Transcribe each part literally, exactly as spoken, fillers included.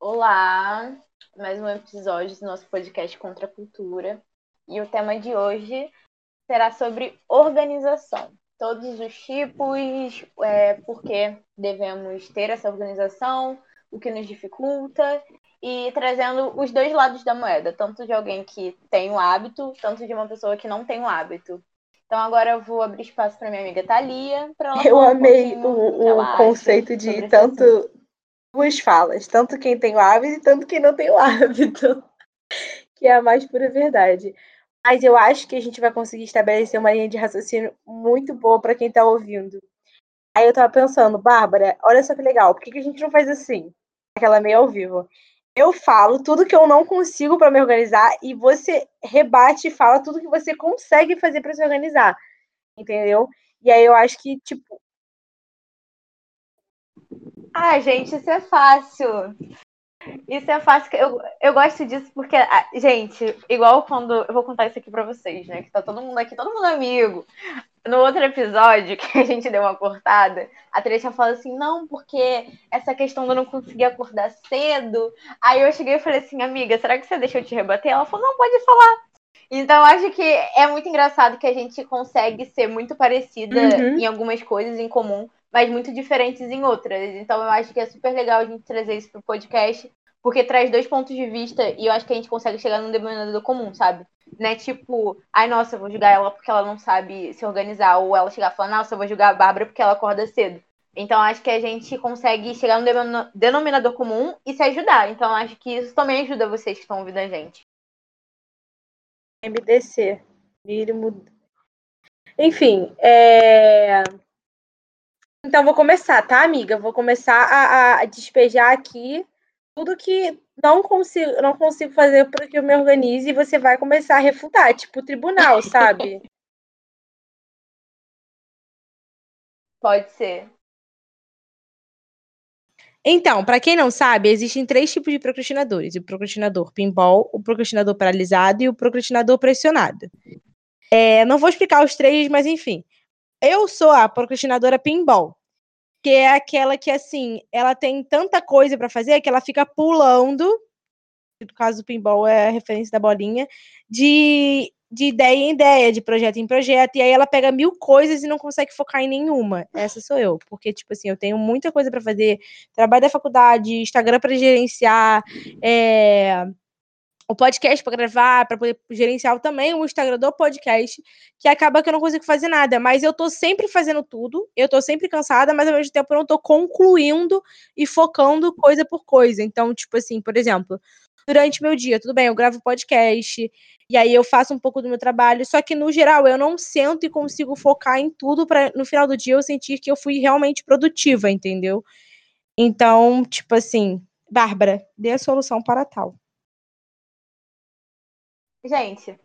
Olá, mais um episódio do nosso podcast Contra a Cultura. E o tema de hoje será sobre organização. Todos os tipos, é, por que devemos ter essa organização, o que nos dificulta, e trazendo os dois lados da moeda, tanto de alguém que tem o hábito, tanto de uma pessoa que não tem o hábito. Então agora eu vou abrir espaço para minha amiga Thalia. Pra ela eu falar amei um o, o conceito de tanto duas falas, tanto quem tem o hábito e tanto quem não tem o hábito, que é a mais pura verdade. Mas eu acho que a gente vai conseguir estabelecer uma linha de raciocínio muito boa para quem está ouvindo. Aí eu tava pensando, Bárbara, olha só que legal, por que, que a gente não faz assim? Aquela meio ao vivo. Eu falo tudo que eu não consigo para me organizar e você rebate e fala tudo que você consegue fazer para se organizar, entendeu? E aí eu acho que, tipo... Ah, gente, isso é fácil. Isso é fácil. Eu, eu gosto disso porque, gente, igual quando... Eu vou contar isso aqui pra vocês, né? Que tá todo mundo aqui, todo mundo amigo. No outro episódio, que a gente deu uma cortada, a Teresa falou assim, não, porque essa questão de eu não conseguir acordar cedo. Aí eu cheguei e falei assim, amiga, será que você deixa eu te rebater? Ela falou, não, pode falar. Então, eu acho que é muito engraçado que a gente consegue ser muito parecida uhum. em algumas coisas em comum, mas muito diferentes em outras. Então, eu acho que é super legal a gente trazer isso pro podcast, porque traz dois pontos de vista e eu acho que a gente consegue chegar num denominador comum, sabe? Né? Tipo, ai, nossa, eu vou julgar ela porque ela não sabe se organizar. Ou ela chegar e falar, nossa, eu vou julgar a Bárbara porque ela acorda cedo. Então, acho que a gente consegue chegar num denominador comum e se ajudar. Então, acho que isso também ajuda vocês que estão ouvindo a gente. M D C. Mínimo... Enfim, é... Então, vou começar, tá, amiga? Vou começar a, a despejar aqui tudo que não consigo, não consigo fazer para que eu me organize e você vai começar a refutar, tipo tribunal, sabe? Pode ser. Então, para quem não sabe, existem três tipos de procrastinadores. O procrastinador pinball, o procrastinador paralisado e o procrastinador pressionado. É, não vou explicar os três, mas enfim. Eu sou a procrastinadora pinball. Que é aquela que, assim, ela tem tanta coisa pra fazer que ela fica pulando, no caso do pinball é a referência da bolinha, de, de ideia em ideia, de projeto em projeto, e aí ela pega mil coisas e não consegue focar em nenhuma. Essa sou eu, porque, tipo assim, eu tenho muita coisa pra fazer, trabalho da faculdade, Instagram pra gerenciar, é... o podcast para gravar, para poder gerenciar também o Instagram do podcast, que acaba que eu não consigo fazer nada, mas eu tô sempre fazendo tudo, eu tô sempre cansada, mas ao mesmo tempo eu não tô concluindo e focando coisa por coisa. Então, tipo assim, por exemplo, durante meu dia, tudo bem, eu gravo podcast, e aí eu faço um pouco do meu trabalho, só que no geral eu não sento e consigo focar em tudo para no final do dia eu sentir que eu fui realmente produtiva, entendeu? Então, tipo assim, Bárbara, dê a solução para tal. Gente,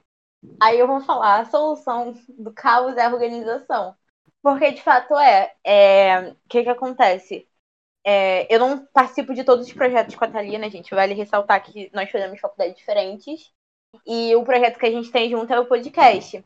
aí eu vou falar, a solução do caos é a organização. Porque, de fato, é. é o que que acontece? É, eu não participo de todos os projetos com a Thalia, né, gente? Vale ressaltar que nós fazemos faculdades diferentes. E o projeto que a gente tem junto é o podcast.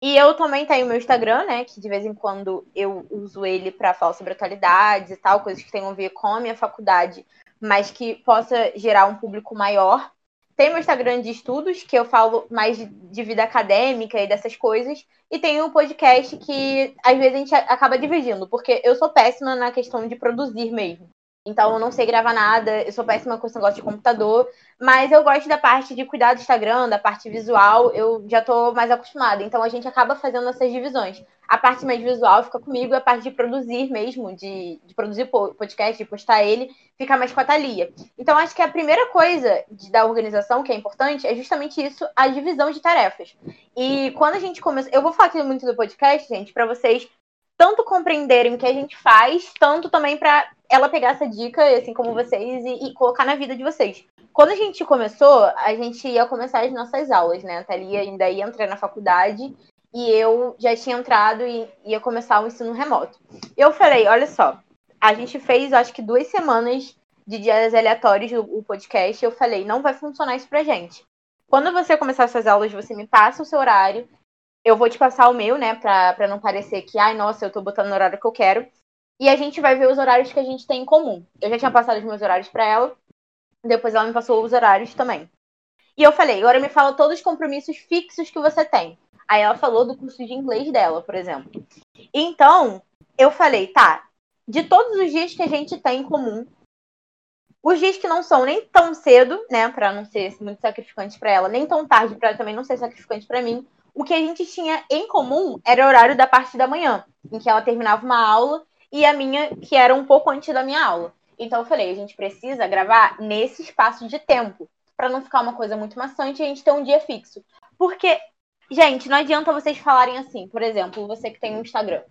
E eu também tenho o meu Instagram, né? Que de vez em quando eu uso ele pra falar sobre atualidades e tal, coisas que tenham a ver com a minha faculdade, mas que possa gerar um público maior. Tem meu Instagram de estudos, que eu falo mais de vida acadêmica e dessas coisas. E tem um podcast que, às vezes, a gente acaba dividindo. Porque eu sou péssima na questão de produzir mesmo. Então, eu não sei gravar nada. Eu sou péssima com esse negócio de computador. Mas eu gosto da parte de cuidar do Instagram, da parte visual. Eu já tô mais acostumada. Então, a gente acaba fazendo essas divisões. A parte mais visual fica comigo. A parte de produzir mesmo, de, de produzir podcast, de postar ele, fica mais com a Thalia. Então, acho que a primeira coisa de, da organização que é importante é justamente isso, a divisão de tarefas. E quando a gente começa... Eu vou falar aqui muito do podcast, gente, para vocês tanto compreenderem o que a gente faz, tanto também para ela pegar essa dica, assim como vocês, e, e colocar na vida de vocês. Quando a gente começou, a gente ia começar as nossas aulas, né? A Thalia ainda ia entrar na faculdade e eu já tinha entrado e ia começar o ensino remoto. Eu falei, olha só, a gente fez, acho que duas semanas de dias aleatórios o podcast, eu falei, não vai funcionar isso pra gente. Quando você começar suas aulas, você me passa o seu horário, eu vou te passar o meu, né, pra, pra não parecer que, ai, nossa, eu tô botando no horário que eu quero. E a gente vai ver os horários que a gente tem em comum. Eu já tinha passado os meus horários pra ela, depois ela me passou os horários também. E eu falei, agora me fala todos os compromissos fixos que você tem. Aí ela falou do curso de inglês dela, por exemplo. Então, eu falei, tá, de todos os dias que a gente tem em comum, os dias que não são nem tão cedo, né, pra não ser muito sacrificante pra ela, nem tão tarde pra também não ser sacrificante pra mim, o que a gente tinha em comum era o horário da parte da manhã, em que ela terminava uma aula e a minha, que era um pouco antes da minha aula. Então eu falei, a gente precisa gravar nesse espaço de tempo, pra não ficar uma coisa muito maçante e a gente ter um dia fixo. Porque, gente, não adianta vocês falarem assim, por exemplo, você que tem um Instagram,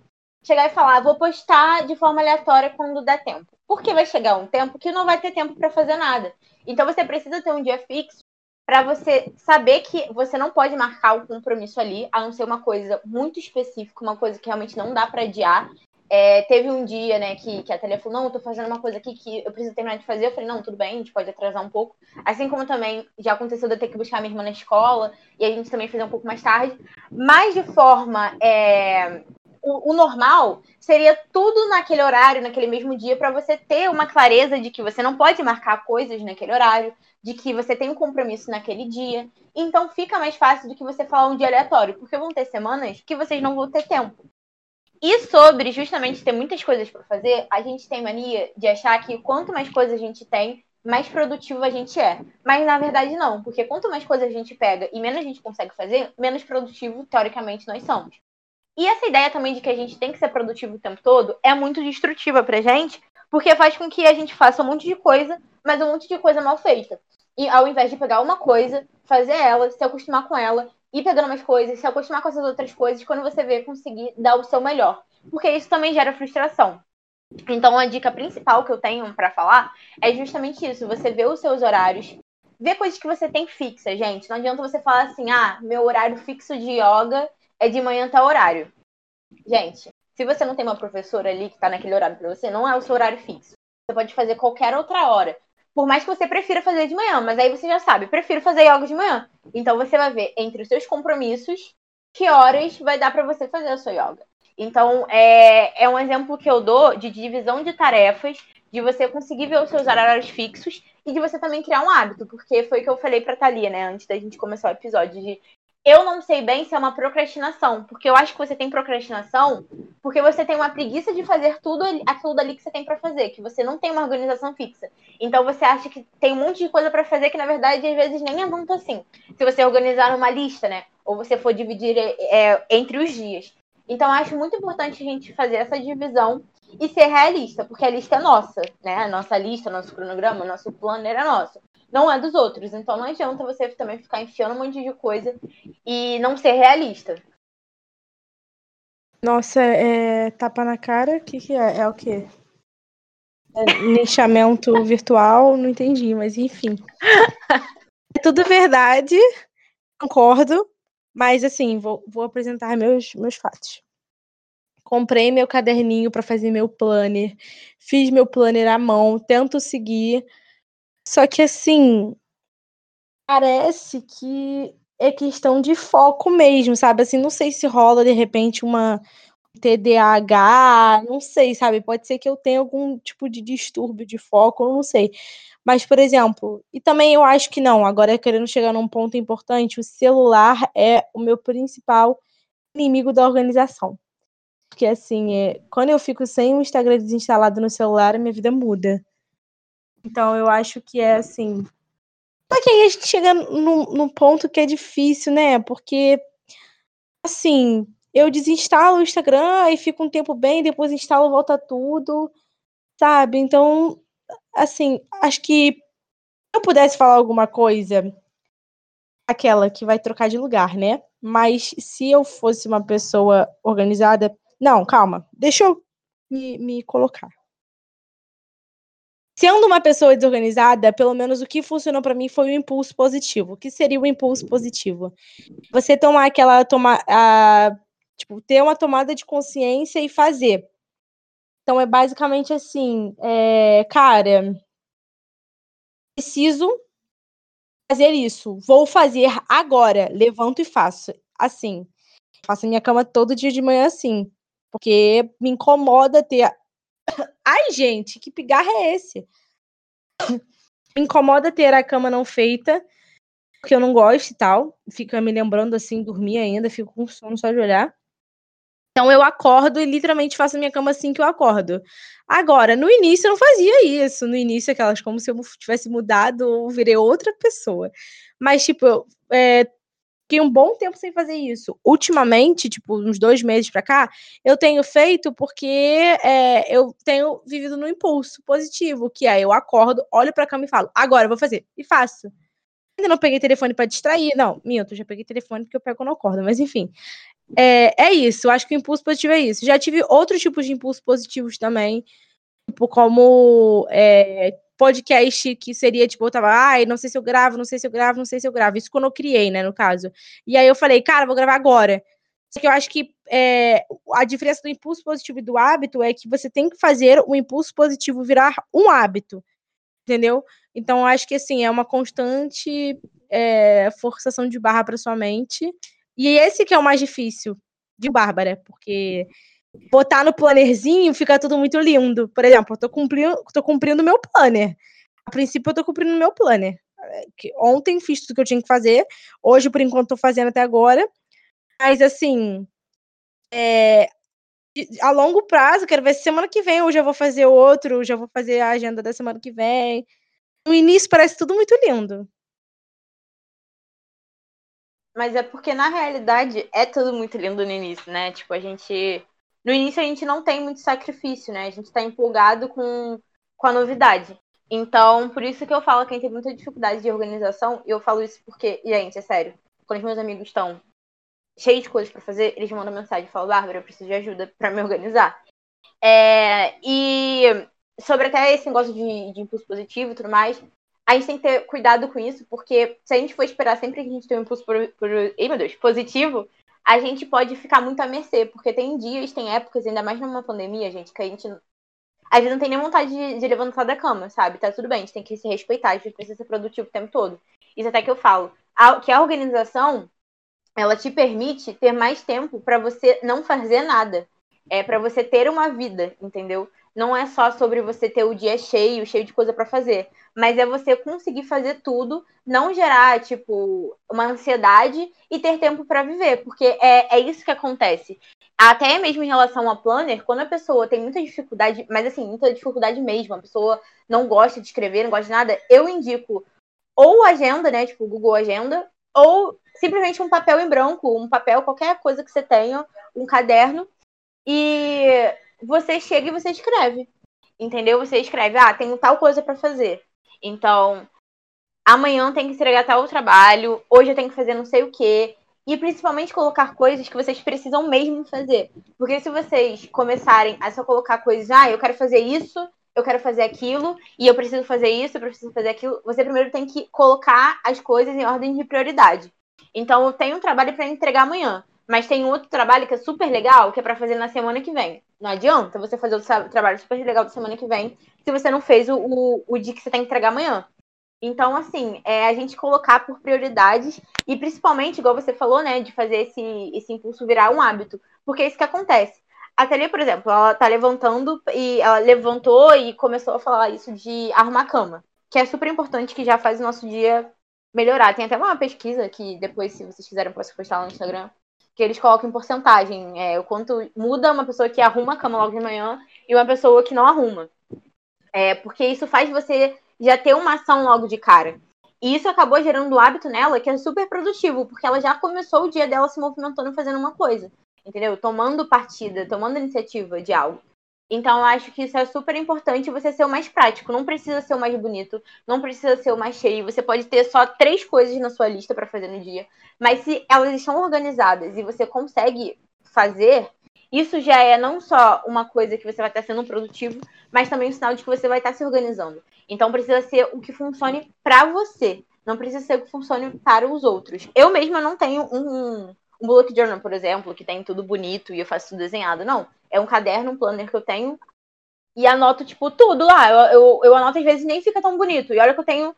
chegar e falar, vou postar de forma aleatória quando der tempo. Porque vai chegar um tempo que não vai ter tempo pra fazer nada. Então você precisa ter um dia fixo pra você saber que você não pode marcar o compromisso ali, a não ser uma coisa muito específica, uma coisa que realmente não dá pra adiar. É, teve um dia, né, que, que a Thalia falou, não, eu tô fazendo uma coisa aqui que eu preciso terminar de fazer. Eu falei, não, tudo bem, a gente pode atrasar um pouco. Assim como também já aconteceu de eu ter que buscar a minha irmã na escola, e a gente também fez um pouco mais tarde. Mas de forma... É... O, o normal seria tudo naquele horário, naquele mesmo dia, para você ter uma clareza de que você não pode marcar coisas naquele horário, de que você tem um compromisso naquele dia. Então fica mais fácil do que você falar um dia aleatório, porque vão ter semanas que vocês não vão ter tempo. E sobre justamente ter muitas coisas para fazer, a gente tem mania de achar que quanto mais coisas a gente tem, mais produtivo a gente é. Mas na verdade não, porque quanto mais coisas a gente pega e menos a gente consegue fazer, menos produtivo, teoricamente, nós somos. E essa ideia também de que a gente tem que ser produtivo o tempo todo é muito destrutiva pra gente, porque faz com que a gente faça um monte de coisa, mas um monte de coisa mal feita. E ao invés de pegar uma coisa, fazer ela, se acostumar com ela, ir pegando umas coisas, se acostumar com essas outras coisas, quando você vê, conseguir dar o seu melhor. Porque isso também gera frustração. Então a dica principal que eu tenho pra falar é justamente isso, você vê os seus horários, vê coisas que você tem fixa, gente. Não adianta você falar assim, ah, meu horário fixo de yoga... é de manhã até o horário. Gente, se você não tem uma professora ali que tá naquele horário pra você, não é o seu horário fixo. Você pode fazer qualquer outra hora. Por mais que você prefira fazer de manhã, mas aí você já sabe, prefiro fazer yoga de manhã. Então você vai ver entre os seus compromissos que horas vai dar pra você fazer a sua yoga. Então é, é um exemplo que eu dou de divisão de tarefas, de você conseguir ver os seus horários fixos e de você também criar um hábito, porque foi o que eu falei pra Thalia, né, antes da gente começar o episódio de... Eu não sei bem se é uma procrastinação, porque eu acho que você tem procrastinação porque você tem uma preguiça de fazer tudo aquilo dali que você tem pra fazer, que você não tem uma organização fixa. Então você acha que tem um monte de coisa pra fazer que, na verdade, às vezes nem é tanto assim. Se você organizar uma lista, né? Ou você for dividir é, entre os dias. Então eu acho muito importante a gente fazer essa divisão e ser realista, porque a lista é nossa, né? A nossa lista, nosso cronograma, nosso planner é nosso. Não é dos outros, então não adianta você também ficar enfiando um monte de coisa e não ser realista. Nossa, é tapa na cara? O que, que é? É o quê? É linchamento virtual? Não entendi, mas enfim. É tudo verdade, concordo, mas assim, vou, vou apresentar meus, meus fatos. Comprei meu caderninho para fazer meu planner, fiz meu planner à mão, tento seguir... Só que, assim, parece que é questão de foco mesmo, sabe? Assim, não sei se rola, de repente, uma T D A H, não sei, sabe? Pode ser que eu tenha algum tipo de distúrbio de foco, eu não sei. Mas, por exemplo, e também eu acho que não, agora querendo chegar num ponto importante, o celular é o meu principal inimigo da organização. Porque, assim, é, quando eu fico sem o Instagram desinstalado no celular, a minha vida muda. Então, eu acho que é assim... Só que aí a gente chega num, num ponto que é difícil, né? Porque, assim, eu desinstalo o Instagram e fico um tempo bem, depois instalo, volta tudo, sabe? Então, assim, acho que se eu pudesse falar alguma coisa, aquela que vai trocar de lugar, né? Mas se eu fosse uma pessoa organizada... Não, calma, deixa eu me, me colocar. Sendo uma pessoa desorganizada, pelo menos o que funcionou para mim foi o impulso positivo. O que seria o impulso positivo? Você tomar aquela... Toma, a, tipo, ter uma tomada de consciência e fazer. Então, é basicamente assim... É, cara, preciso fazer isso. Vou fazer agora. Levanto e faço. Assim. Faço minha cama todo dia de manhã assim, porque me incomoda ter... A... Ai, gente, que pigarro é esse? Me incomoda ter a cama não feita, porque eu não gosto e tal. Fica me lembrando assim, dormir ainda, fico com sono só de olhar. Então eu acordo e literalmente faço minha cama assim que eu acordo. Agora, no início eu não fazia isso. No início, aquelas como se eu tivesse mudado ou virei outra pessoa. Mas, tipo, eu é, fiquei um bom tempo sem fazer isso. Ultimamente, tipo, uns dois meses pra cá, eu tenho feito porque é, eu tenho vivido no impulso positivo, que é eu acordo, olho pra cama e falo, agora eu vou fazer, e faço. Ainda não peguei telefone pra distrair. Não, minto, já peguei telefone porque eu pego quando eu acordo, mas enfim... É, é isso, eu acho que o impulso positivo é isso. Já tive outros tipos de impulsos positivos também, tipo, como é, podcast que seria, tipo, eu tava, ai, não sei se eu gravo, não sei se eu gravo, não sei se eu gravo. Isso quando eu criei, né, no caso. E aí eu falei, cara, vou gravar agora. Só que eu acho que é, a diferença do impulso positivo e do hábito é que você tem que fazer o impulso positivo virar um hábito, entendeu? Então, eu acho que, assim, é uma constante é, forçação de barra pra sua mente. E esse que é o mais difícil de Bárbara, porque botar no plannerzinho fica tudo muito lindo. Por exemplo, eu tô cumprindo, tô cumprindo meu planner. A princípio, eu tô cumprindo meu planner. Ontem fiz tudo que eu tinha que fazer. Hoje, por enquanto, tô fazendo até agora. Mas, assim, é, a longo prazo, quero ver se semana que vem eu já vou fazer outro, já vou fazer a agenda da semana que vem. No início, parece tudo muito lindo. Mas é porque, na realidade, é tudo muito lindo no início, né? Tipo, a gente... No início, a gente não tem muito sacrifício, né? A gente tá empolgado com, com a novidade. Então, por isso que eu falo que a gente tem muita dificuldade de organização. E eu falo isso porque, gente, é sério. Quando os meus amigos estão cheios de coisas pra fazer, eles mandam mensagem e falam, Bárbara, eu preciso de ajuda pra me organizar. É... E sobre até esse negócio de, de impulso positivo e tudo mais... A gente tem que ter cuidado com isso, porque se a gente for esperar sempre que a gente tem um impulso por, por, ei, meu Deus, positivo, a gente pode ficar muito à mercê, porque tem dias, tem épocas, ainda mais numa pandemia, gente, que a gente às vezes não tem nem vontade de, de levantar da cama, sabe? Tá tudo bem, a gente tem que se respeitar, a gente precisa ser produtivo o tempo todo. Isso até que eu falo. A, que a organização, ela te permite ter mais tempo pra você não fazer nada. É pra você ter uma vida, entendeu? Não é só sobre você ter o dia cheio, cheio de coisa pra fazer. Mas é você conseguir fazer tudo, não gerar, tipo, uma ansiedade e ter tempo pra viver. Porque é, é isso que acontece. Até mesmo em relação ao planner, quando a pessoa tem muita dificuldade, mas assim, muita dificuldade mesmo, a pessoa não gosta de escrever, não gosta de nada, eu indico ou agenda, né, tipo, Google Agenda, ou simplesmente um papel em branco, um papel, qualquer coisa que você tenha, um caderno, e... você chega e você escreve, entendeu? Você escreve, ah, tenho tal coisa pra fazer. Então, amanhã tem que entregar tal trabalho, hoje eu tenho que fazer não sei o quê. E principalmente colocar coisas que vocês precisam mesmo fazer. Porque se vocês começarem a só colocar coisas, ah, eu quero fazer isso, eu quero fazer aquilo, e eu preciso fazer isso, eu preciso fazer aquilo, você primeiro tem que colocar as coisas em ordem de prioridade. Então, eu tenho um trabalho pra entregar amanhã. Mas tem outro trabalho que é super legal, que é pra fazer na semana que vem. Não adianta você fazer o trabalho super legal da semana que vem se você não fez o, o, o dia que você tem que entregar amanhã. Então, assim, é a gente colocar por prioridades e principalmente, igual você falou, né, de fazer esse, esse impulso virar um hábito. Porque é isso que acontece. A Thalia, por exemplo, ela tá levantando e ela levantou e começou a falar isso de arrumar cama. Que é super importante, que já faz o nosso dia melhorar. Tem até uma pesquisa que depois, se vocês quiserem, eu posso postar lá no Instagram. Que eles colocam em porcentagem, é, o quanto muda uma pessoa que arruma a cama logo de manhã e uma pessoa que não arruma. É, porque isso faz você já ter uma ação logo de cara. E isso acabou gerando um hábito nela que é super produtivo, porque ela já começou o dia dela se movimentando, fazendo uma coisa, entendeu? Tomando partida, tomando iniciativa de algo. Então, eu acho que isso é super importante, você ser o mais prático. Não precisa ser o mais bonito, não precisa ser o mais cheio. Você pode ter só três coisas na sua lista para fazer no dia. Mas se elas estão organizadas e você consegue fazer, isso já é não só uma coisa que você vai estar sendo produtivo, mas também um sinal de que você vai estar se organizando. Então, precisa ser o que funcione para você. Não precisa ser o que funcione para os outros. Eu mesma não tenho um... Um bullet journal, por exemplo, que tem tudo bonito e eu faço tudo desenhado. Não, é um caderno, um planner que eu tenho e anoto, tipo, tudo lá. Eu, eu, eu anoto, às vezes, nem fica tão bonito. E olha que eu tenho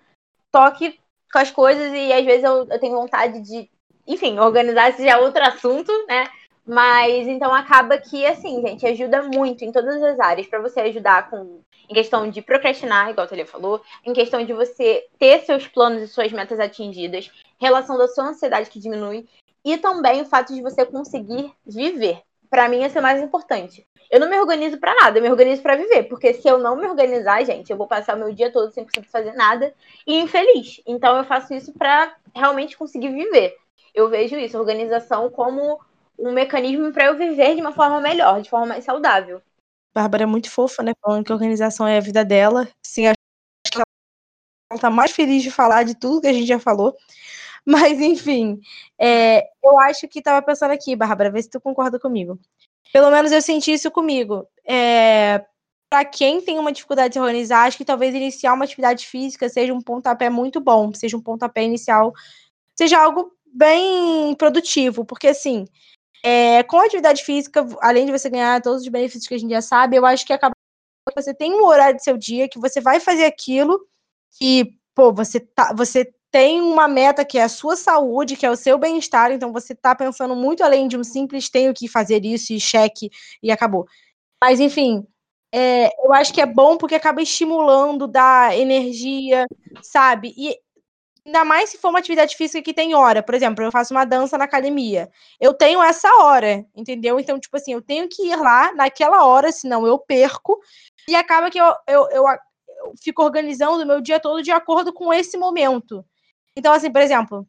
toque com as coisas e, às vezes, eu, eu tenho vontade de enfim, organizar esse já é outro assunto, né? Mas, então, acaba que, assim, gente, ajuda muito em todas as áreas para você ajudar com... Em questão de procrastinar, igual a Thalia falou, em questão de você ter seus planos e suas metas atingidas, relação da sua ansiedade que diminui, e também o fato de você conseguir viver. Para mim, isso é mais importante. Eu não me organizo para nada, eu me organizo para viver, porque se eu não me organizar, gente, eu vou passar o meu dia todo sem conseguir fazer nada e infeliz. Então, eu faço isso para realmente conseguir viver. Eu vejo isso, organização, como um mecanismo para eu viver de uma forma melhor, de forma mais saudável. Bárbara é muito fofa, né? Falando que a organização é a vida dela. Sim, acho que ela tá mais feliz de falar de tudo que a gente já falou. Mas, enfim, é, eu acho que tava pensando aqui, Bárbara, vê se tu concorda comigo. Pelo menos eu senti isso comigo. É, para quem tem uma dificuldade de se organizar, acho que talvez iniciar uma atividade física seja um pontapé muito bom, seja um pontapé inicial, seja algo bem produtivo, porque, assim... É, com a atividade física, além de você ganhar todos os benefícios que a gente já sabe, eu acho que acaba que você tem um horário do seu dia que você vai fazer aquilo que, pô, você, tá, você tem uma meta que é a sua saúde, que é o seu bem-estar, então você tá pensando muito além de um simples tenho que fazer isso e cheque e acabou. Mas, enfim, é, eu acho que é bom porque acaba estimulando, dá energia, sabe? E ainda mais se for uma atividade física que tem hora. Por exemplo, eu faço uma dança na academia. Eu tenho essa hora, entendeu? Então, tipo assim, eu tenho que ir lá naquela hora, senão eu perco. E acaba que eu, eu, eu, eu fico organizando o meu dia todo de acordo com esse momento. Então, assim, por exemplo,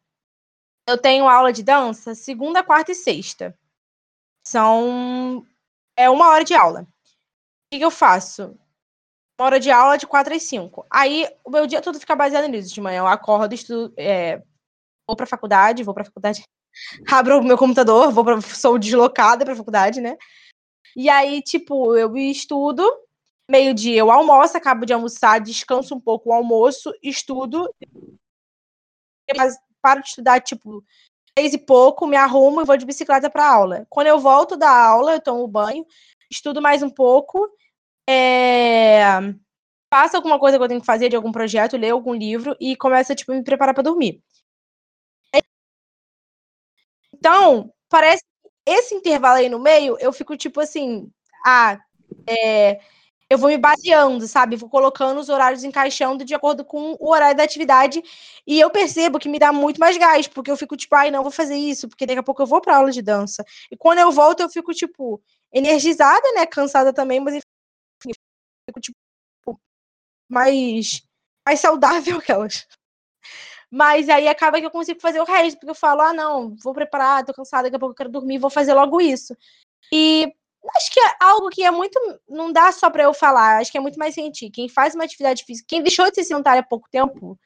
eu tenho aula de dança segunda, quarta e sexta. São... É uma hora de aula. O que eu faço? Uma hora de aula de quatro às cinco. Aí, o meu dia todo fica baseado nisso. De manhã eu acordo, estudo, é, vou pra faculdade, vou pra faculdade, abro o meu computador, vou pra, sou deslocada pra faculdade, né? E aí, tipo, eu estudo, meio-dia eu almoço, acabo de almoçar, descanso um pouco o almoço, estudo, paro de estudar, tipo, seis e pouco, me arrumo e vou de bicicleta pra aula. Quando eu volto da aula, eu tomo banho, estudo mais um pouco, É... faço alguma coisa que eu tenho que fazer de algum projeto, leio algum livro e começo, tipo, a me preparar pra dormir. Então, parece que esse intervalo aí no meio, eu fico, tipo, assim, ah, é... eu vou me baseando, sabe? Vou colocando os horários, encaixando de acordo com o horário da atividade e eu percebo que me dá muito mais gás, porque eu fico, tipo, ai, não, vou fazer isso, porque daqui a pouco eu vou pra aula de dança. E quando eu volto, eu fico, tipo, energizada, né? Cansada também, mas tipo, mais, mais saudável que elas. Mas aí acaba que eu consigo fazer o resto, porque eu falo, ah, não, vou preparar, tô cansada, daqui a pouco eu quero dormir, vou fazer logo isso. E acho que é algo que é muito, não dá só pra eu falar, acho que é muito mais sentir. Quem faz uma atividade física, quem deixou de se sentar há pouco tempo,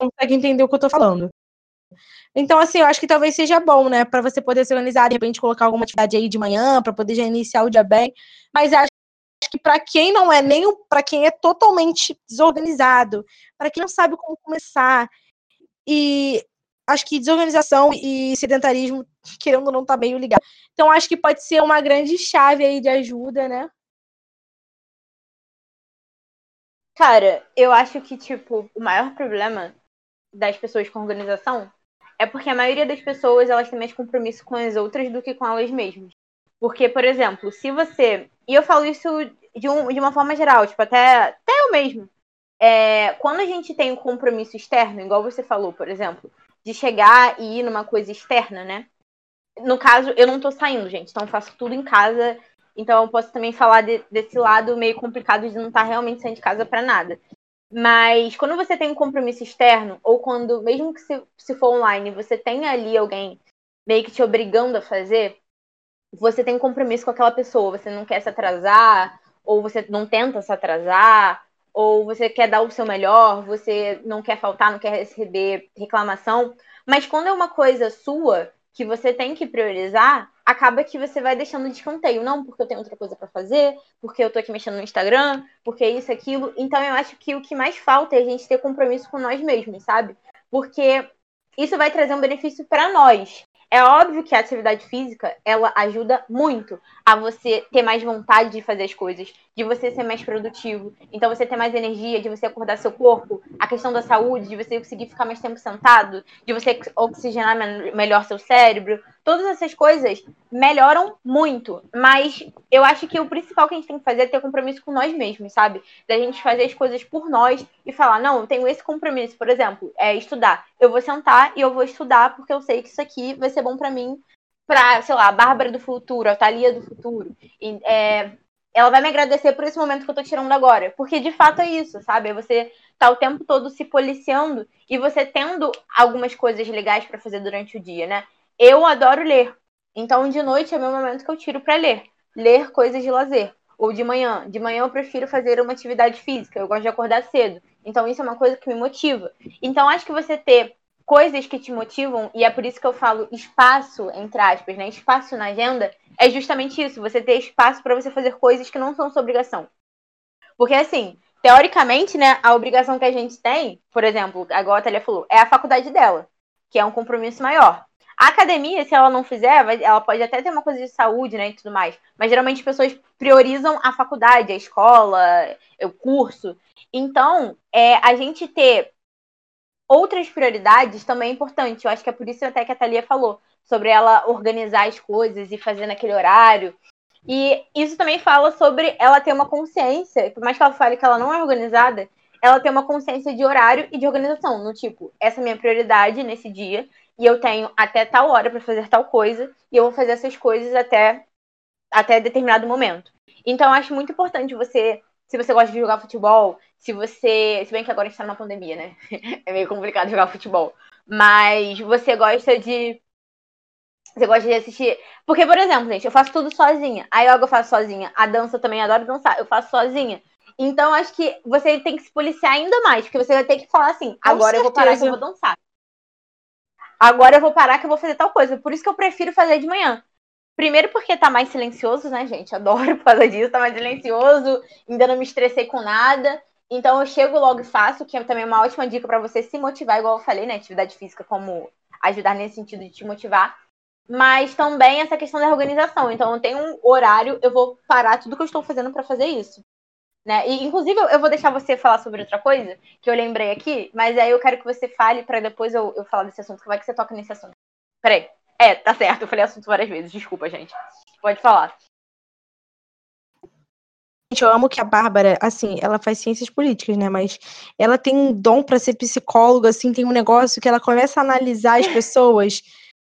consegue entender o que eu tô falando. Então, assim, eu acho que talvez seja bom, né, pra você poder se organizar, de repente colocar alguma atividade aí de manhã, pra poder já iniciar o dia bem, mas acho que para quem não é, nem para quem é totalmente desorganizado, para quem não sabe como começar, e acho que desorganização e sedentarismo, querendo ou não, tá meio ligado. Então, acho que pode ser uma grande chave aí de ajuda, né? Cara, eu acho que, tipo, o maior problema das pessoas com organização é porque a maioria das pessoas, elas têm mais compromisso com as outras do que com elas mesmas. Porque, por exemplo, se você... E eu falo isso de, um, de uma forma geral, tipo, até, até eu mesmo. É, quando a gente tem um compromisso externo, igual você falou, por exemplo, de chegar e ir numa coisa externa, né? No caso, eu não tô saindo, gente, então eu faço tudo em casa. Então eu posso também falar de, desse lado meio complicado de não estar realmente saindo de casa pra nada. Mas quando você tem um compromisso externo, ou quando, mesmo que se, se for online, você tem ali alguém meio que te obrigando a fazer... Você tem um compromisso com aquela pessoa, você não quer se atrasar, ou você não tenta se atrasar, ou você quer dar o seu melhor, você não quer faltar, não quer receber reclamação. Mas quando é uma coisa sua, que você tem que priorizar, acaba que você vai deixando de escanteio. Não, porque eu tenho outra coisa pra fazer, porque eu tô aqui mexendo no Instagram, porque isso, aquilo. Então eu acho que o que mais falta é a gente ter compromisso com nós mesmos, sabe? Porque isso vai trazer um benefício pra nós. É óbvio que a atividade física, ela ajuda muito a você ter mais vontade de fazer as coisas, de você ser mais produtivo, então você ter mais energia, de você acordar seu corpo, a questão da saúde, de você conseguir ficar mais tempo sentado, de você oxigenar melhor seu cérebro, todas essas coisas melhoram muito, mas eu acho que o principal que a gente tem que fazer é ter compromisso com nós mesmos, sabe? Da gente fazer as coisas por nós e falar, não, eu tenho esse compromisso, por exemplo, é estudar, eu vou sentar e eu vou estudar porque eu sei que isso aqui vai ser bom pra mim, pra, sei lá, a Bárbara do futuro, a Thalia do futuro. E, é, ela vai me agradecer por esse momento que eu tô tirando agora. Porque, de fato, é isso, sabe? Você tá o tempo todo se policiando e você tendo algumas coisas legais pra fazer durante o dia, né? Eu adoro ler. Então, de noite é o meu momento que eu tiro pra ler. Ler coisas de lazer. Ou de manhã. De manhã eu prefiro fazer uma atividade física. Eu gosto de acordar cedo. Então, isso é uma coisa que me motiva. Então, acho que você ter coisas que te motivam, e é por isso que eu falo espaço, entre aspas, né? Espaço na agenda, é justamente isso, você ter espaço para você fazer coisas que não são sua obrigação. Porque, assim, teoricamente, né, a obrigação que a gente tem, por exemplo, agora a Thalia falou, é a faculdade dela, que é um compromisso maior. A academia, se ela não fizer, ela pode até ter uma coisa de saúde, né, e tudo mais, mas geralmente as pessoas priorizam a faculdade, a escola, o curso. Então, é, a gente ter outras prioridades também é importante. Eu acho que é por isso até que a Thalia falou sobre ela organizar as coisas e fazer naquele horário. E isso também fala sobre ela ter uma consciência, por mais que ela fale que ela não é organizada, ela tem uma consciência de horário e de organização. No tipo, essa é a minha prioridade nesse dia e eu tenho até tal hora para fazer tal coisa e eu vou fazer essas coisas até, até determinado momento. Então, eu acho muito importante você... Se você gosta de jogar futebol, se você... Se bem que agora a gente tá na pandemia, né? É meio complicado jogar futebol. Mas você gosta de... Você gosta de assistir... Porque, por exemplo, gente, eu faço tudo sozinha. A yoga eu faço sozinha. A dança eu também adoro dançar. Eu faço sozinha. Então, acho que você tem que se policiar ainda mais. Porque você vai ter que falar assim, agora eu vou parar que eu vou dançar. Agora eu vou parar que eu vou fazer tal coisa. Por isso que eu prefiro fazer de manhã. Primeiro porque tá mais silencioso, né, gente? Adoro por causa disso, tá mais silencioso, ainda não me estressei com nada. Então eu chego logo e faço, que é também uma ótima dica pra você se motivar, igual eu falei, né? Atividade física como ajudar nesse sentido de te motivar. Mas também essa questão da organização. Então eu tenho um horário, eu vou parar tudo que eu estou fazendo pra fazer isso. Né? E, inclusive, eu vou deixar você falar sobre outra coisa, que eu lembrei aqui, mas aí eu quero que você fale pra depois eu, eu falar desse assunto, como é que você toca nesse assunto. Peraí. É, tá certo, eu falei assunto várias vezes, desculpa, gente. Pode falar. Gente, eu amo que a Bárbara, assim, ela faz ciências políticas, né, mas ela tem um dom pra ser psicóloga, assim, tem um negócio que ela começa a analisar as pessoas.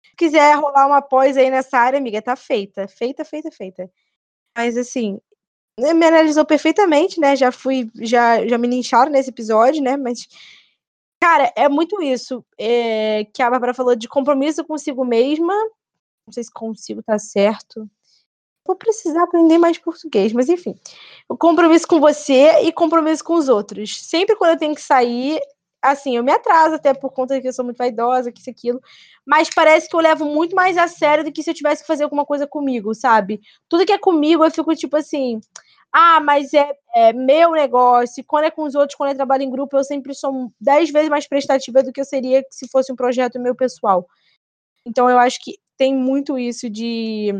Se quiser rolar uma pós aí nessa área, amiga, tá feita, feita, feita, feita. Mas, assim, me analisou perfeitamente, né, já fui, já, já me lincharam nesse episódio, né, mas... Cara, é muito isso é, que a Bárbara falou de compromisso consigo mesma. Não sei se consigo tá certo. Vou precisar aprender mais português, mas enfim. O compromisso com você e compromisso com os outros. Sempre quando eu tenho que sair, assim, eu me atraso até por conta de que eu sou muito vaidosa, que isso, aquilo. Mas parece que eu levo muito mais a sério do que se eu tivesse que fazer alguma coisa comigo, sabe? Tudo que é comigo eu fico tipo assim... Ah, mas é, é meu negócio. Quando é com os outros, quando eu trabalho em grupo, eu sempre sou dez vezes mais prestativa do que eu seria se fosse um projeto meu pessoal. Então, eu acho que tem muito isso de...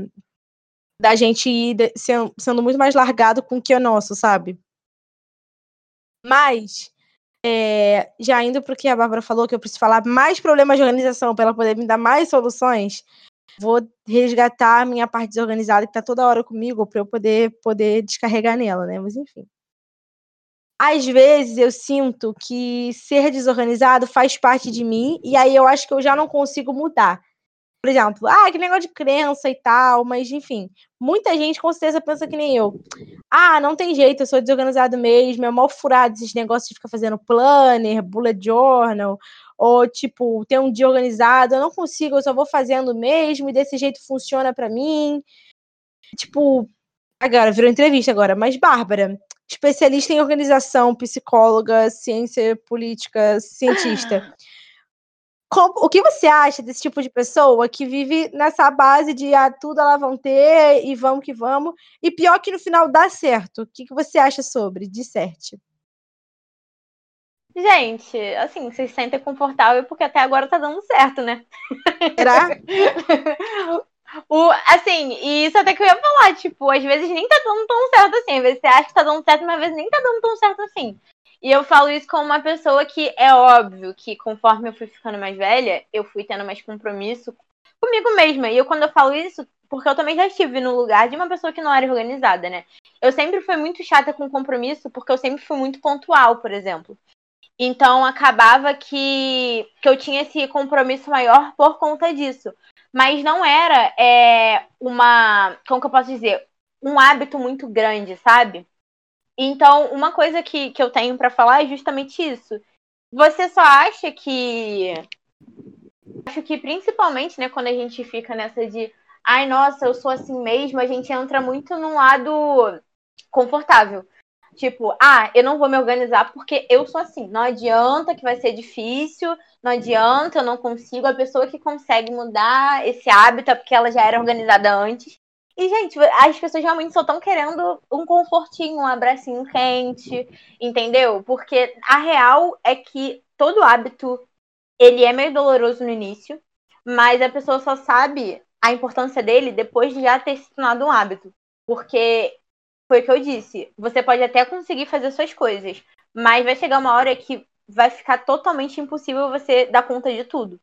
da gente ir de, sendo, sendo muito mais largado com o que é nosso, sabe? Mas, é, já indo para o que a Bárbara falou, que eu preciso falar mais problemas de organização para ela poder me dar mais soluções... Vou resgatar a minha parte desorganizada que tá toda hora comigo para eu poder, poder descarregar nela, né? Mas enfim. Às vezes eu sinto que ser desorganizado faz parte de mim e aí eu acho que eu já não consigo mudar. Por exemplo, ah, que negócio de crença e tal, mas enfim. Muita gente com certeza pensa que nem eu. Ah, não tem jeito, eu sou desorganizado mesmo, é mal furado esses negócios de ficar fazendo planner, bullet journal... Ou, tipo, ter um dia organizado, eu não consigo, eu só vou fazendo mesmo, e desse jeito funciona pra mim. Tipo, agora, virou entrevista agora, mas Bárbara, especialista em organização, psicóloga, ciência política, cientista. Como, o que você acha desse tipo de pessoa que vive nessa base de ah, tudo elas vão ter, e vamos que vamos, e pior que no final dá certo. O que, que você acha sobre? Disserte. Gente, assim, vocês se sentem confortável porque até agora tá dando certo, né? Será? O, assim, e isso até que eu ia falar, tipo, às vezes nem tá dando tão certo assim, às vezes você acha que tá dando certo, mas às vezes nem tá dando tão certo assim. E eu falo isso como uma pessoa que é óbvio que conforme eu fui ficando mais velha, eu fui tendo mais compromisso comigo mesma. E eu, quando eu falo isso, porque eu também já estive no lugar de uma pessoa que não era organizada, né? Eu sempre fui muito chata com compromisso, porque eu sempre fui muito pontual, por exemplo. Então, acabava que, que eu tinha esse compromisso maior por conta disso. Mas não era é, uma... Como que eu posso dizer? Um hábito muito grande, sabe? Então, uma coisa que, que eu tenho pra falar é justamente isso. Você só acha que... Acho que principalmente, né, quando a gente fica nessa de... Ai, nossa, eu sou assim mesmo. A gente entra muito num lado confortável. Tipo, ah, eu não vou me organizar porque eu sou assim. Não adianta que vai ser difícil, não adianta, eu não consigo. A pessoa que consegue mudar esse hábito é porque ela já era organizada antes. E, gente, as pessoas realmente só estão querendo um confortinho, um abracinho quente, entendeu? Porque a real é que todo hábito, ele é meio doloroso no início, mas a pessoa só sabe a importância dele depois de já ter se tornado um hábito. Porque... Foi o que eu disse, você pode até conseguir fazer suas coisas, mas vai chegar uma hora que vai ficar totalmente impossível você dar conta de tudo.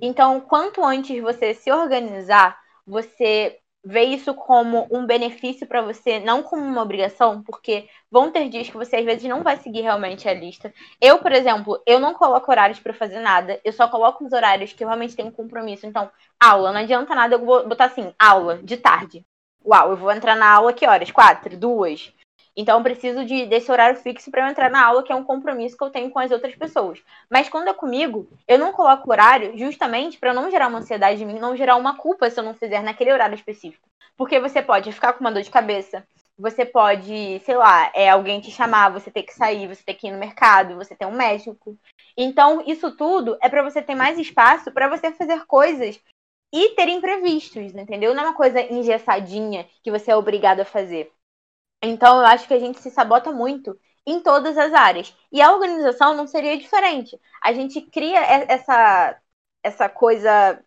Então, quanto antes você se organizar, você vê isso como um benefício para você, não como uma obrigação, porque vão ter dias que você às vezes não vai seguir realmente a lista. Eu, por exemplo, eu não coloco horários para fazer nada, eu só coloco os horários que eu realmente tenho compromisso. Então, aula, não adianta nada, eu vou botar assim, aula de tarde. Uau, eu vou entrar na aula que horas? Quatro? Duas? Então eu preciso de, desse horário fixo para eu entrar na aula, que é um compromisso que eu tenho com as outras pessoas. Mas quando é comigo, eu não coloco horário justamente para não gerar uma ansiedade em mim, não gerar uma culpa se eu não fizer naquele horário específico. Porque você pode ficar com uma dor de cabeça, você pode, sei lá, é alguém te chamar, você ter que sair, você ter que ir no mercado, você ter um médico. Então isso tudo é para você ter mais espaço para você fazer coisas e ter imprevistos, entendeu? Não é uma coisa engessadinha que você é obrigado a fazer. Então, eu acho que a gente se sabota muito em todas as áreas. E a organização não seria diferente. A gente cria essa, essa coisa,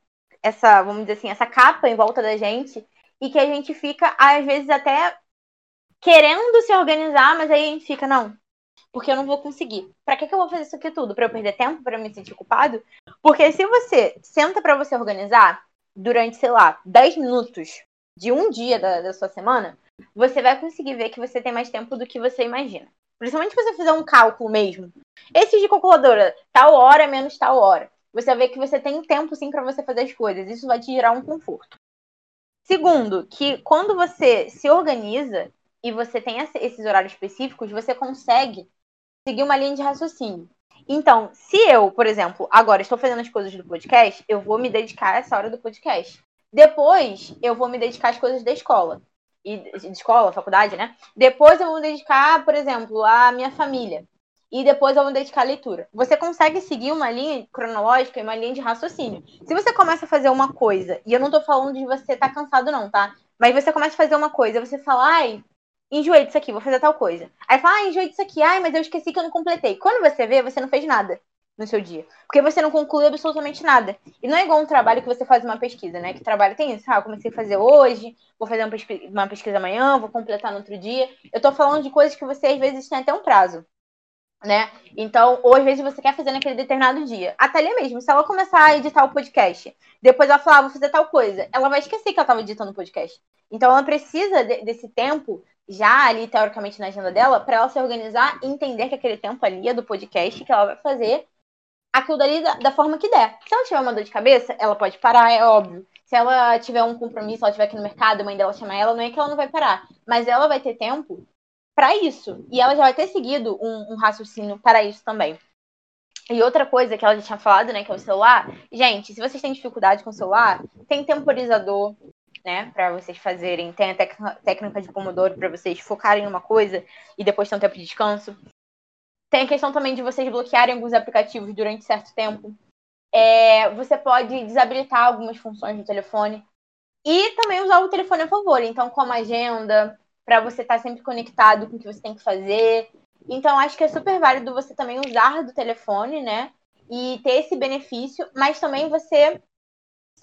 essa, vamos dizer assim, essa capa em volta da gente e que a gente fica, às vezes, até querendo se organizar, mas aí a gente fica, não, porque eu não vou conseguir. Pra que que eu vou fazer isso aqui tudo? Pra eu perder tempo? Pra eu me sentir culpado? Porque se você senta pra você organizar durante, sei lá, dez minutos de um dia da, da sua semana, você vai conseguir ver que você tem mais tempo do que você imagina. Principalmente se você fizer um cálculo mesmo. Esse de calculadora, tal hora menos tal hora. Você vai ver que você tem tempo, sim, para você fazer as coisas. Isso vai te gerar um conforto. Segundo, que quando você se organiza e você tem esses horários específicos, você consegue seguir uma linha de raciocínio. Então, se eu, por exemplo, agora estou fazendo as coisas do podcast, eu vou me dedicar a essa hora do podcast. Depois, eu vou me dedicar às coisas da escola. E, de escola, faculdade, né? Depois, eu vou me dedicar, por exemplo, à minha família. E depois, eu vou me dedicar à leitura. Você consegue seguir uma linha cronológica e uma linha de raciocínio. Se você começa a fazer uma coisa, e eu não tô falando de você estar cansado não, tá? Mas você começa a fazer uma coisa, você fala, ai... enjoei disso aqui, vou fazer tal coisa. Aí fala, ah, enjoei disso aqui, ai, mas eu esqueci que eu não completei. Quando você vê, você não fez nada no seu dia. Porque você não conclui absolutamente nada. E não é igual um trabalho que você faz uma pesquisa, né? Que trabalho tem isso, ah, eu comecei a fazer hoje, vou fazer uma pesquisa amanhã, vou completar no outro dia. Eu tô falando de coisas que você, às vezes, tem até um prazo, né? Então, ou às vezes você quer fazer naquele determinado dia. A Thalia mesmo, se ela começar a editar o podcast, depois ela falar, ah, vou fazer tal coisa, ela vai esquecer que ela tava editando o podcast. Então, ela precisa de, desse tempo... já ali, teoricamente, na agenda dela, para ela se organizar e entender que aquele tempo ali é do podcast, que ela vai fazer aquilo dali da, da forma que der. Se ela tiver uma dor de cabeça, ela pode parar, é óbvio. Se ela tiver um compromisso, ela estiver aqui no mercado, a mãe dela chama ela, não é que ela não vai parar. Mas ela vai ter tempo para isso. E ela já vai ter seguido um, um raciocínio para isso também. E outra coisa que ela já tinha falado, né, que é o celular. Gente, se vocês têm dificuldade com o celular, tem temporizador, né, para vocês fazerem, tem a tec- técnica de pomodoro para vocês focarem em uma coisa e depois ter um tempo de descanso. Tem a questão também de vocês bloquearem alguns aplicativos durante certo tempo. É, você pode desabilitar algumas funções do telefone e também usar o telefone a favor. Então, como agenda, para você estar sempre conectado com o que você tem que fazer. Então, acho que é super válido você também usar do telefone, né? E ter esse benefício, mas também você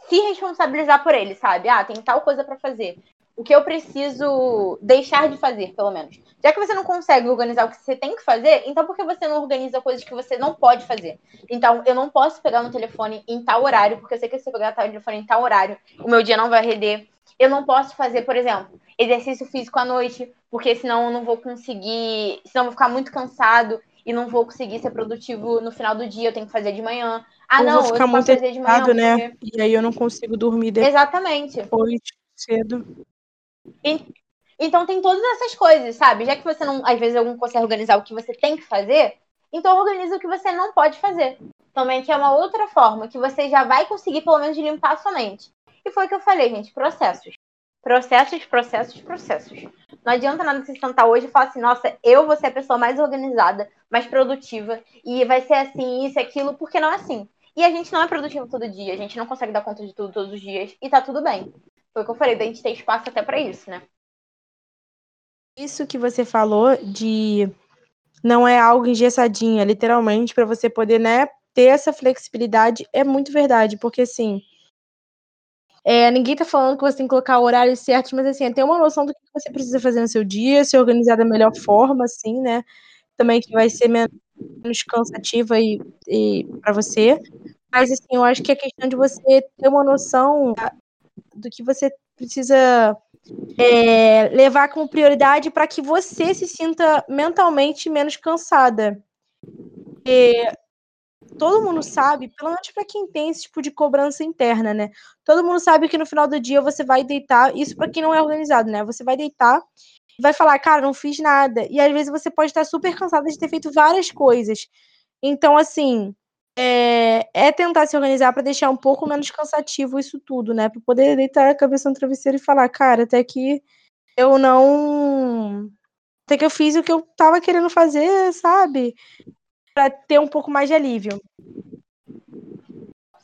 se responsabilizar por ele, sabe? Ah, tem tal coisa pra fazer. O que eu preciso deixar de fazer, pelo menos. Já que você não consegue organizar o que você tem que fazer, então por que você não organiza coisas que você não pode fazer? Então, eu não posso pegar no telefone em tal horário, porque eu sei que se eu pegar o telefone em tal horário, o meu dia não vai render. Eu não posso fazer, por exemplo, exercício físico à noite, porque senão eu não vou conseguir... Senão eu vou ficar muito cansado e não vou conseguir ser produtivo no final do dia. Eu tenho que fazer de manhã. Ah, eu não, vou ficar eu muito posso fazer de manhã. Porque... né? E aí eu não consigo dormir depois. Exatamente. Depois, cedo. Então tem todas essas coisas, sabe? Já que você não, às vezes, não consegue organizar o que você tem que fazer, então organiza o que você não pode fazer. Também que é uma outra forma que você já vai conseguir, pelo menos, limpar a sua mente. E foi o que eu falei, gente, processos. Processos, processos, processos. Não adianta nada você sentar hoje e falar assim, nossa, eu vou ser a pessoa mais organizada, mais produtiva, e vai ser assim, isso, aquilo, porque não é assim. E a gente não é produtivo todo dia, a gente não consegue dar conta de tudo todos os dias, e tá tudo bem. Foi o que eu falei, da gente ter espaço até pra isso, né? Isso que você falou de não é algo engessadinho, é literalmente pra você poder, né, ter essa flexibilidade, é muito verdade, porque assim, é, ninguém tá falando que você tem que colocar horários certos, mas assim, é ter uma noção do que você precisa fazer no seu dia, se organizar da melhor forma, assim, né? Também que vai ser menos cansativa e, e pra você. Mas assim, eu acho que é questão de você ter uma noção do que você precisa é, levar como prioridade para que você se sinta mentalmente menos cansada. E todo mundo sabe, pelo menos para quem tem esse tipo de cobrança interna, né? Todo mundo sabe que no final do dia você vai deitar, isso para quem não é organizado, né? Você vai deitar e vai falar, cara, não fiz nada. E às vezes você pode estar super cansada de ter feito várias coisas. Então, assim... É, é tentar se organizar para deixar um pouco menos cansativo isso tudo, né? Para poder deitar a cabeça no travesseiro e falar, cara, até que eu não... Até que eu fiz o que eu tava querendo fazer, sabe? Para ter um pouco mais de alívio.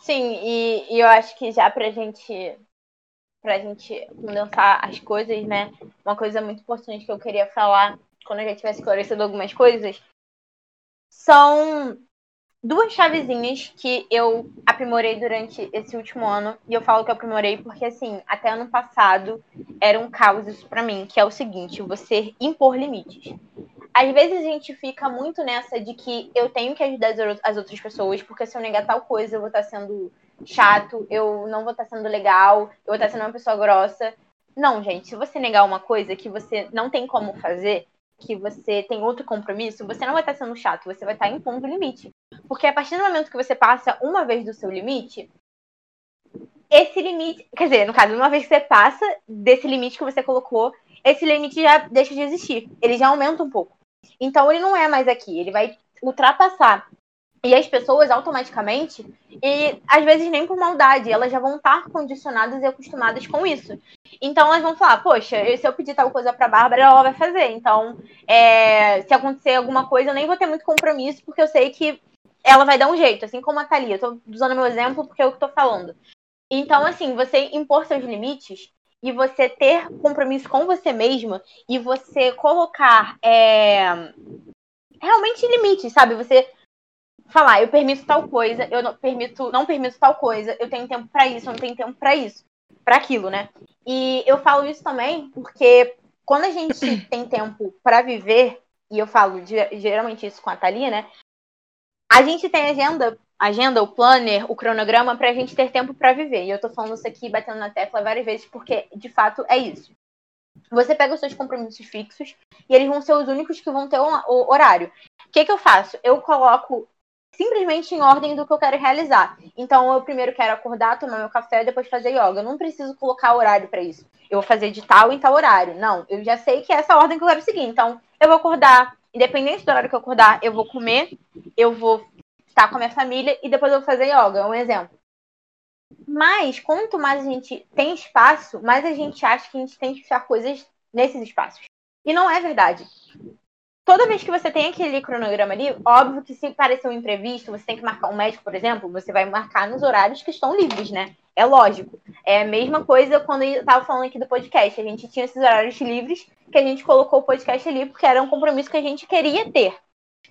Sim, e, e eu acho que já pra gente... Pra gente condensar as coisas, né? Uma coisa muito importante que eu queria falar quando eu já tivesse esclarecido algumas coisas são... duas chavezinhas que eu aprimorei durante esse último ano. E eu falo que eu aprimorei porque, assim, até ano passado era um caos isso pra mim, que é o seguinte, você impor limites. Às vezes a gente fica muito nessa de que eu tenho que ajudar as outras pessoas, porque se eu negar tal coisa eu vou estar sendo chato, eu não vou estar sendo legal, eu vou estar sendo uma pessoa grossa. Não, gente, se você negar uma coisa que você não tem como fazer, que você tem outro compromisso, você não vai estar sendo chato, você vai estar impondo limite. Porque a partir do momento que você passa uma vez do seu limite, esse limite... Quer dizer, no caso, uma vez que você passa desse limite que você colocou, esse limite já deixa de existir. Ele já aumenta um pouco. Então, ele não é mais aqui. Ele vai ultrapassar. E as pessoas, automaticamente, e às vezes nem por maldade, elas já vão estar condicionadas e acostumadas com isso. Então, elas vão falar, poxa, se eu pedir tal coisa pra Bárbara, ela vai fazer. Então, é, se acontecer alguma coisa, eu nem vou ter muito compromisso, porque eu sei que ela vai dar um jeito, assim como a Thalia. Eu tô usando meu exemplo porque é o que eu tô falando. Então, assim, você impor seus limites e você ter compromisso com você mesma e você colocar é, realmente limites, sabe? Você falar, eu permito tal coisa, eu não permito, não permito tal coisa, eu tenho tempo pra isso, eu não tenho tempo pra isso, pra aquilo, né? E eu falo isso também porque quando a gente tem tempo pra viver, e eu falo geralmente isso com a Thalia, né? A gente tem agenda, agenda, o planner, o cronograma pra gente ter tempo pra viver. E eu tô falando isso aqui, batendo na tecla várias vezes, porque de fato é isso. Você pega os seus compromissos fixos e eles vão ser os únicos que vão ter o horário. O que que eu faço? Eu coloco simplesmente em ordem do que eu quero realizar. Então, eu primeiro quero acordar, tomar meu café e depois fazer yoga. Eu não preciso colocar horário pra isso. Eu vou fazer de tal em tal horário. Não, eu já sei que é essa ordem que eu quero seguir. Então, eu vou acordar. Independente do horário que eu acordar, eu vou comer, eu vou estar com a minha família e depois eu vou fazer yoga, é um exemplo. Mas, quanto mais a gente tem espaço, mais a gente acha que a gente tem que fechar coisas nesses espaços. E não é verdade. toda vez que você tem aquele cronograma ali, óbvio que se parecer um imprevisto, você tem que marcar um médico, por exemplo, você vai marcar nos horários que estão livres, né? É lógico. É a mesma coisa quando eu estava falando aqui do podcast. A gente tinha esses horários livres que a gente colocou o podcast ali porque era um compromisso que a gente queria ter.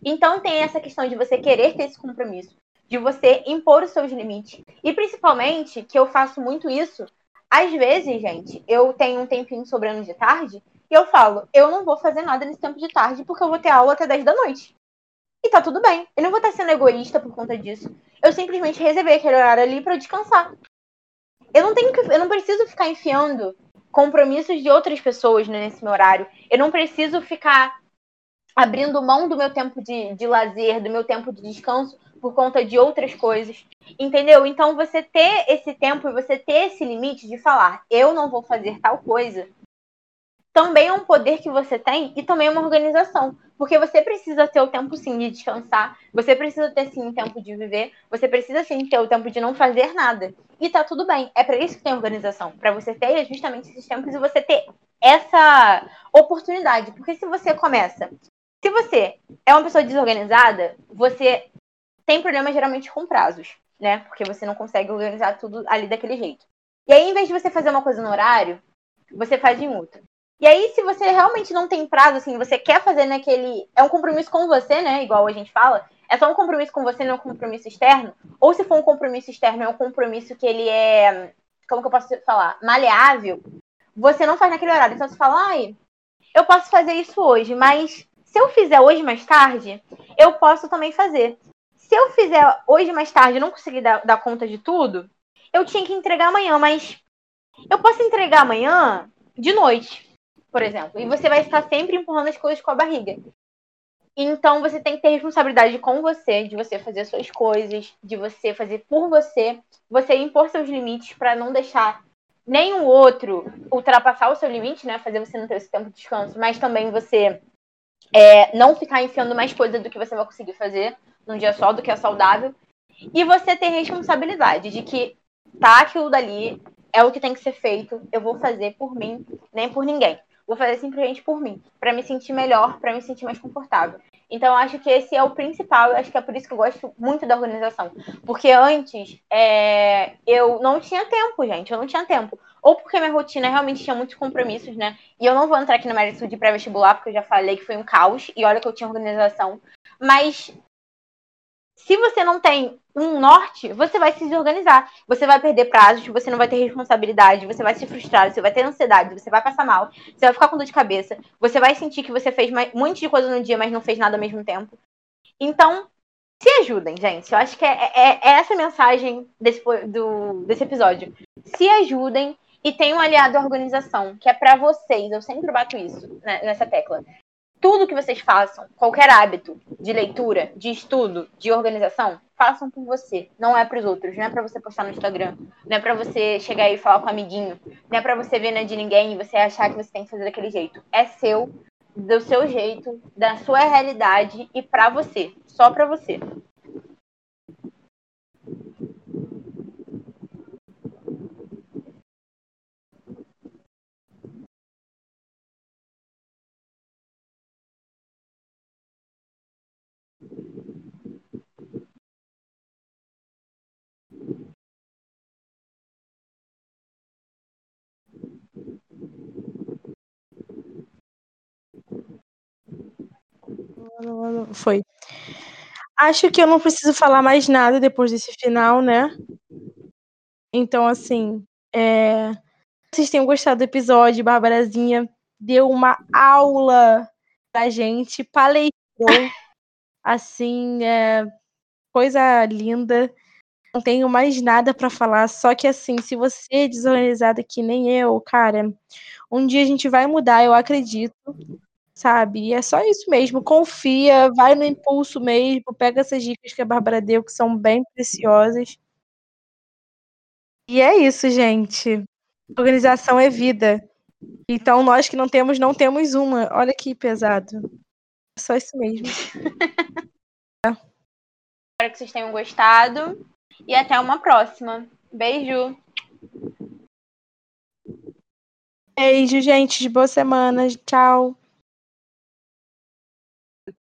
Então tem essa questão de você querer ter esse compromisso, de você impor os seus limites. E principalmente, que eu faço muito isso, às vezes, gente, eu tenho um tempinho sobrando de tarde e eu falo, eu não vou fazer nada nesse tempo de tarde porque eu vou ter aula até dez da noite. E tá tudo bem. Eu não vou estar sendo egoísta por conta disso. Eu simplesmente reservei aquele horário ali pra eu descansar. Eu não tenho que, eu não preciso ficar enfiando compromissos de outras pessoas nesse meu horário. Eu não preciso ficar abrindo mão do meu tempo de, de lazer, do meu tempo de descanso por conta de outras coisas, entendeu? Então, você ter esse tempo e você ter esse limite de falar, eu não vou fazer tal coisa, também é um poder que você tem e também é uma organização, porque você precisa ter o tempo, sim, de descansar, você precisa ter, sim, o tempo de viver, você precisa, sim, ter o tempo de não fazer nada. E tá tudo bem, é para isso que tem organização, para você ter justamente esses tempos e você ter essa oportunidade, porque se você começa... Se você é uma pessoa desorganizada, você tem problema geralmente com prazos, né? Porque você não consegue organizar tudo ali daquele jeito. E aí, em vez de você fazer uma coisa no horário, você faz em outro. E aí, se você realmente não tem prazo, assim, você quer fazer naquele... É um compromisso com você, né? Igual a gente fala. É só um compromisso com você, não é um compromisso externo. Ou se for um compromisso externo, é um compromisso que ele é... Como que eu posso falar? Maleável. Você não faz naquele horário. Então, você fala, ai, eu posso fazer isso hoje, mas... Se eu fizer hoje mais tarde, eu posso também fazer. Se eu fizer hoje mais tarde e não conseguir dar, dar conta de tudo, eu tinha que entregar amanhã, mas eu posso entregar amanhã de noite, por exemplo. E você vai estar sempre empurrando as coisas com a barriga. Então, você tem que ter responsabilidade com você, de você fazer suas coisas, de você fazer por você, você impor seus limites para não deixar nenhum outro ultrapassar o seu limite, né? Fazer você não ter esse tempo de descanso, mas também você... É, não ficar enfiando mais coisa do que você vai conseguir fazer num dia só, do que é saudável. E você ter responsabilidade de que tá, aquilo dali é o que tem que ser feito, eu vou fazer por mim, nem por ninguém. Vou fazer simplesmente por mim, pra me sentir melhor, pra me sentir mais confortável. Então eu acho que esse é o principal, eu acho que é por isso que eu gosto muito da organização. Porque antes, é, eu não tinha tempo, gente, eu não tinha tempo. Ou porque minha rotina realmente tinha muitos compromissos, né? E eu não vou entrar aqui no mérito de pré-vestibular, porque eu já falei que foi um caos, e olha que eu tinha organização. Mas, se você não tem um norte, você vai se desorganizar. Você vai perder prazos, você não vai ter responsabilidade, você vai se frustrar, você vai ter ansiedade, você vai passar mal, você vai ficar com dor de cabeça, você vai sentir que você fez um monte de coisa no dia, mas não fez nada ao mesmo tempo. Então, se ajudem, gente. Eu acho que é, é, é essa a mensagem desse, do, desse episódio. Se ajudem. E tem um aliado à organização, que é pra vocês, eu sempre bato isso, né, nessa tecla. Tudo que vocês façam, qualquer hábito de leitura, de estudo, de organização, façam por você, não é pros outros, não é pra você postar no Instagram, não é pra você chegar aí e falar com um amiguinho, não é pra você ver, né, de ninguém e você achar que você tem que fazer daquele jeito. É seu, do seu jeito, da sua realidade e pra você, só pra você. Foi. Acho que eu não preciso falar mais nada depois desse final, né? Então, assim, é... vocês tenham gostado do episódio. Barbarazinha deu uma aula pra gente, palestrou, assim, é... coisa linda. Não tenho mais nada pra falar, só que, assim, se você é desorganizada que nem eu, cara, um dia a gente vai mudar, eu acredito. Sabe? E é só isso mesmo. Confia, vai no impulso mesmo, pega essas dicas que a Bárbara deu, que são bem preciosas. E é isso, gente. Organização é vida. Então, nós que não temos, não temos uma. Olha que pesado. É só isso mesmo. É. Espero que vocês tenham gostado. E até uma próxima. Beijo. Beijo, gente. Boa semana. Tchau.